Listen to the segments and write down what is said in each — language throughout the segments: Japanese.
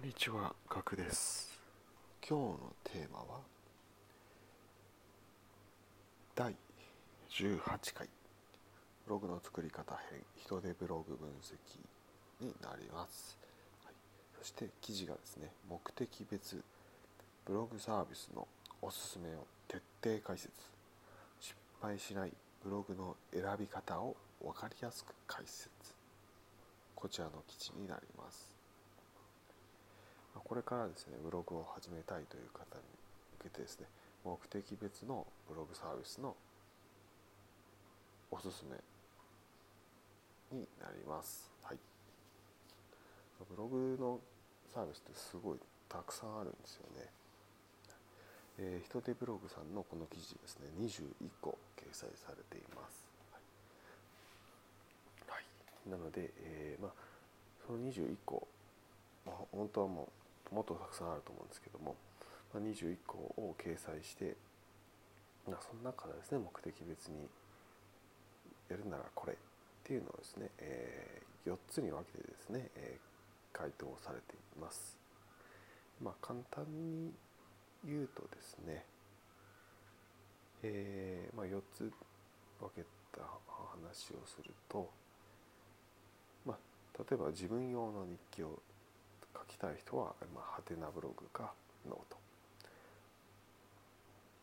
こんにちは、ガクです。今日のテーマは第18回ブログの作り方編人手ブログ分析になります、はい、そして記事がですね、目的別ブログサービスのおすすめを徹底解説、失敗しないブログの選び方を分かりやすく解説、こちらの記事になります。これからですね、ブログを始めたいという方に向けてですね、目的別のブログサービスのおすすめになります。はい。ブログのサービスってすごいたくさんあるんですよね。人手ブログさんのこの記事ですね、21個掲載されています。はい。はい、なので、その21個、本当はもっとたくさんあると思うんですけども、21個を掲載して、その中でですね、目的別にやるならこれっていうのをですね、4つに分けてですね、回答されています。簡単に言うとですね、4つ分けた話をすると、例えば自分用の日記を書きたい人は、ハテナブログかノー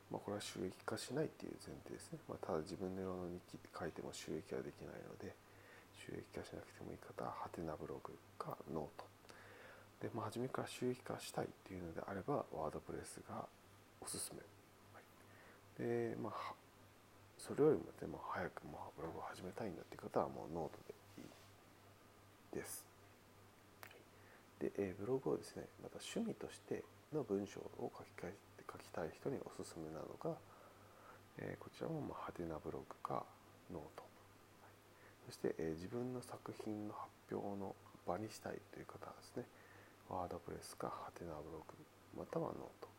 ト。これは収益化しないっていう前提ですね。ただ自分の用の日記書いても収益はできないので、収益化しなくてもいい方は、ハテナブログかノート。で、初めから収益化したいっていうのであれば、ワードプレスがおすすめ。はい、で、それよりもでも早くブログを始めたいんだっていう方は、ノートでいいです。で、ブログをですね、また趣味としての文章を書きたい人におすすめなのが、こちらもハテナブログかノート、はい、そして、自分の作品の発表の場にしたいという方はですね、ワードプレスかハテナブログまたはノート。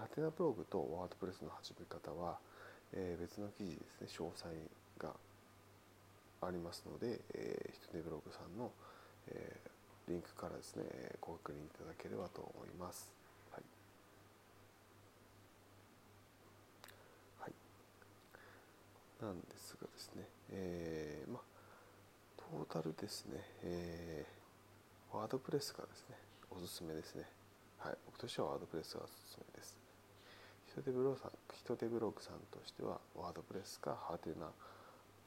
ハテナブログとワードプレスの始め方は、別の記事ですね、詳細がありますので、人手ブログさんのリンクからですね、ご確認いただければと思います。はい。はい、なんですがですね、トータルですね、ワードプレスがですね、おすすめですね。はい、僕としてはワードプレスがおすすめです。人手ブログさんとしては、ワードプレスかハテナ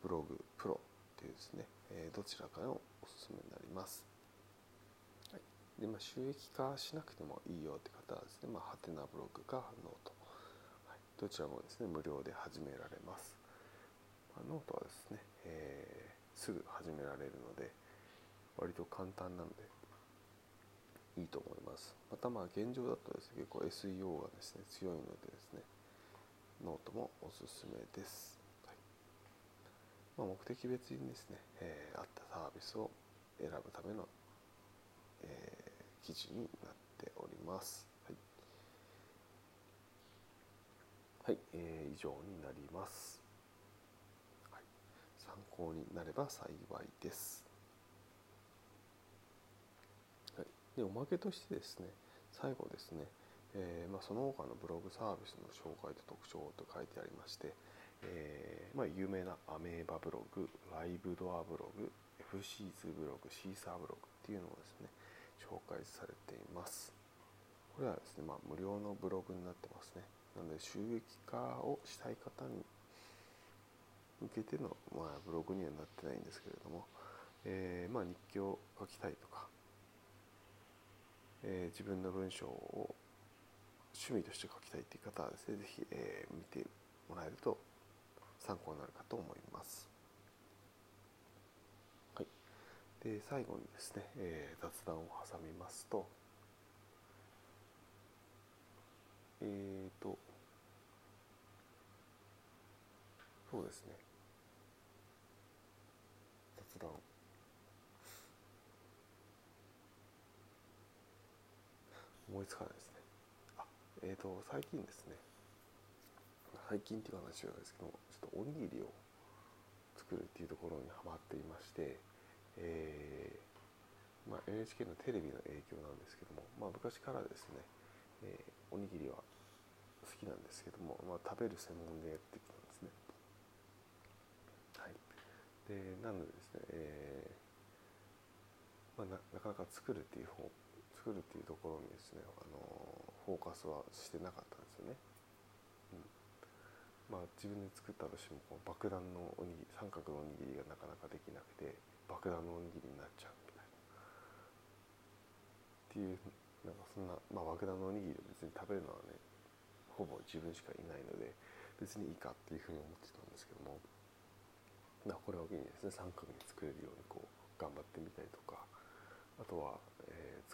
ブログプロというですね、どちらかのおすすめになります。はい、で、収益化しなくてもいいよという方はですね、ハテナブログかノート、はい、どちらもですね、無料で始められます。ノートはですね、すぐ始められるので、割と簡単なのでいいと思います。また現状だとですね、結構 SEO がですね、強いのでですね、ノートもおすすめです。目的別にですね、あったサービスを選ぶための、記事になっております。はい。はい、以上になります。はい。参考になれば幸いです。はい。で、おまけとしてですね、最後ですね、その他のブログサービスの紹介と特徴と書いてありまして、有名なアメーバブログ、ライブドアブログ、FC2 ブログ、シーサーブログっていうのをですね、紹介されています。これはですね、無料のブログになってますね。なので、収益化をしたい方に向けての、ブログにはなってないんですけれども、日記を書きたいとか、自分の文章を趣味として書きたいっていう方はですね、ぜひ、見てもらえると参考になるかと思います。はい。で、最後にですね、雑談を挟みますと、そうですね。雑談。思いつかないですね。最近っていう話なんですけども、ちょっとおにぎりを作るっていうところにハマっていまして、まあ、NHK のテレビの影響なんですけども、まあ、昔からですね、おにぎりは好きなんですけども、まあ、食べる専門でやってきたんですね。はい、でなのでですね、まあ、なかなか作るっていうところにですね、フォーカスはしてなかったんですよね。うん、まあ、自分で作ったとしてもこう爆弾のおにぎり、三角のおにぎりがなかなかできなくて爆弾のおにぎりになっちゃうみたいなっていう、なんかそんな、まあ、爆弾のおにぎりを別に食べるのはねほぼ自分しかいないので別にいいかっていうふうに思ってたんですけども、まあ、これを機にですね三角に作れるようにこう頑張ってみたりとか、あとは、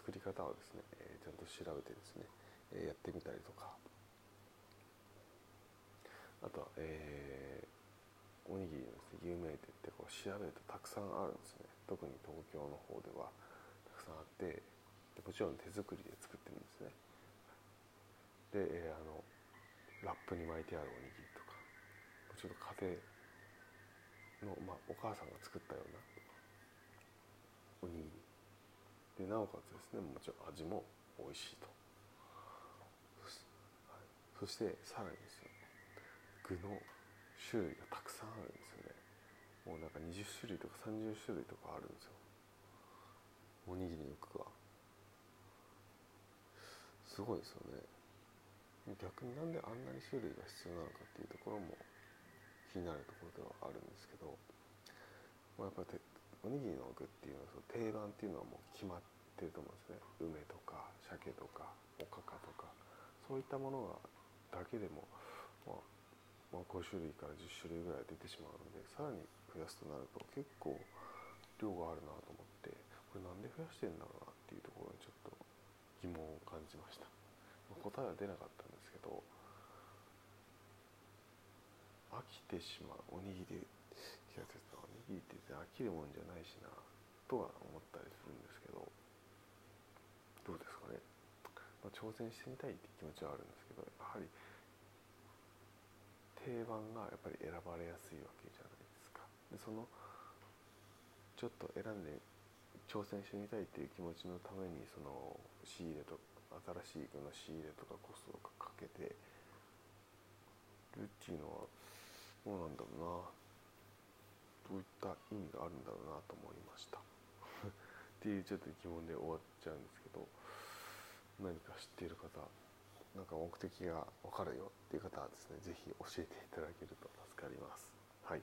作り方をですね、ちゃんと調べてですね、やってみたりとか、あとは、おにぎりのですね、有名店ってこう調べるとたくさんあるんですね。特に東京の方ではたくさんあって、でもちろん手作りで作ってるんですね。で、ラップに巻いてあるおにぎりとか、ちょっと家庭の、まあ、お母さんが作ったようなおにぎりで、なおかつですね、もちろん味も美味しいと。そしてさらにですね、具の種類がたくさんあるんですよね。もうなんか20種類とか30種類とかあるんですよ、おにぎりの具が。すごいですよね。逆になんであんなに種類が必要なのかっていうところも気になるところではあるんですけど、まあ、やっぱりおにぎりの具っていうのは定番っていうのはもう決まってると思うんですね。梅とか鮭とかおかかとか、そういったものがだけでも、まあ、5種類から10種類ぐらい出てしまうので、さらに増やすとなると結構量があるなと思って、これなんで増やしてるんだろうなっていうところにちょっと疑問を感じました。答えは出なかったんですけど、飽きてしまうおにぎり、おにぎりって飽きるもんじゃないしなとは思ったりするんですけど、どうですかね。まあ、挑戦してみたいって気持ちはあるんですけど、やはり定番がやっぱり選ばれやすいわけじゃないですか。でそのちょっと選んで挑戦してみたいっていう気持ちのために、その仕入れと新しい具の仕入れとかコストとかかけてるっていうのはどうなんだろうな、どういった意味があるんだろうなと思いましたっていうちょっと疑問で終わっちゃうんですけど、何か知っている方、なんか目的が分かるよっていう方はですね、ぜひ教えていただけると助かります。はい、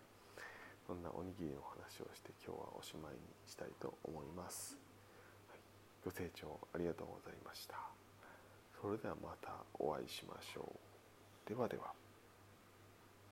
こんなおにぎりの話をして今日はおしまいにしたいと思います。はい、ご清聴ありがとうございました。それではまたお会いしましょう。ではでは。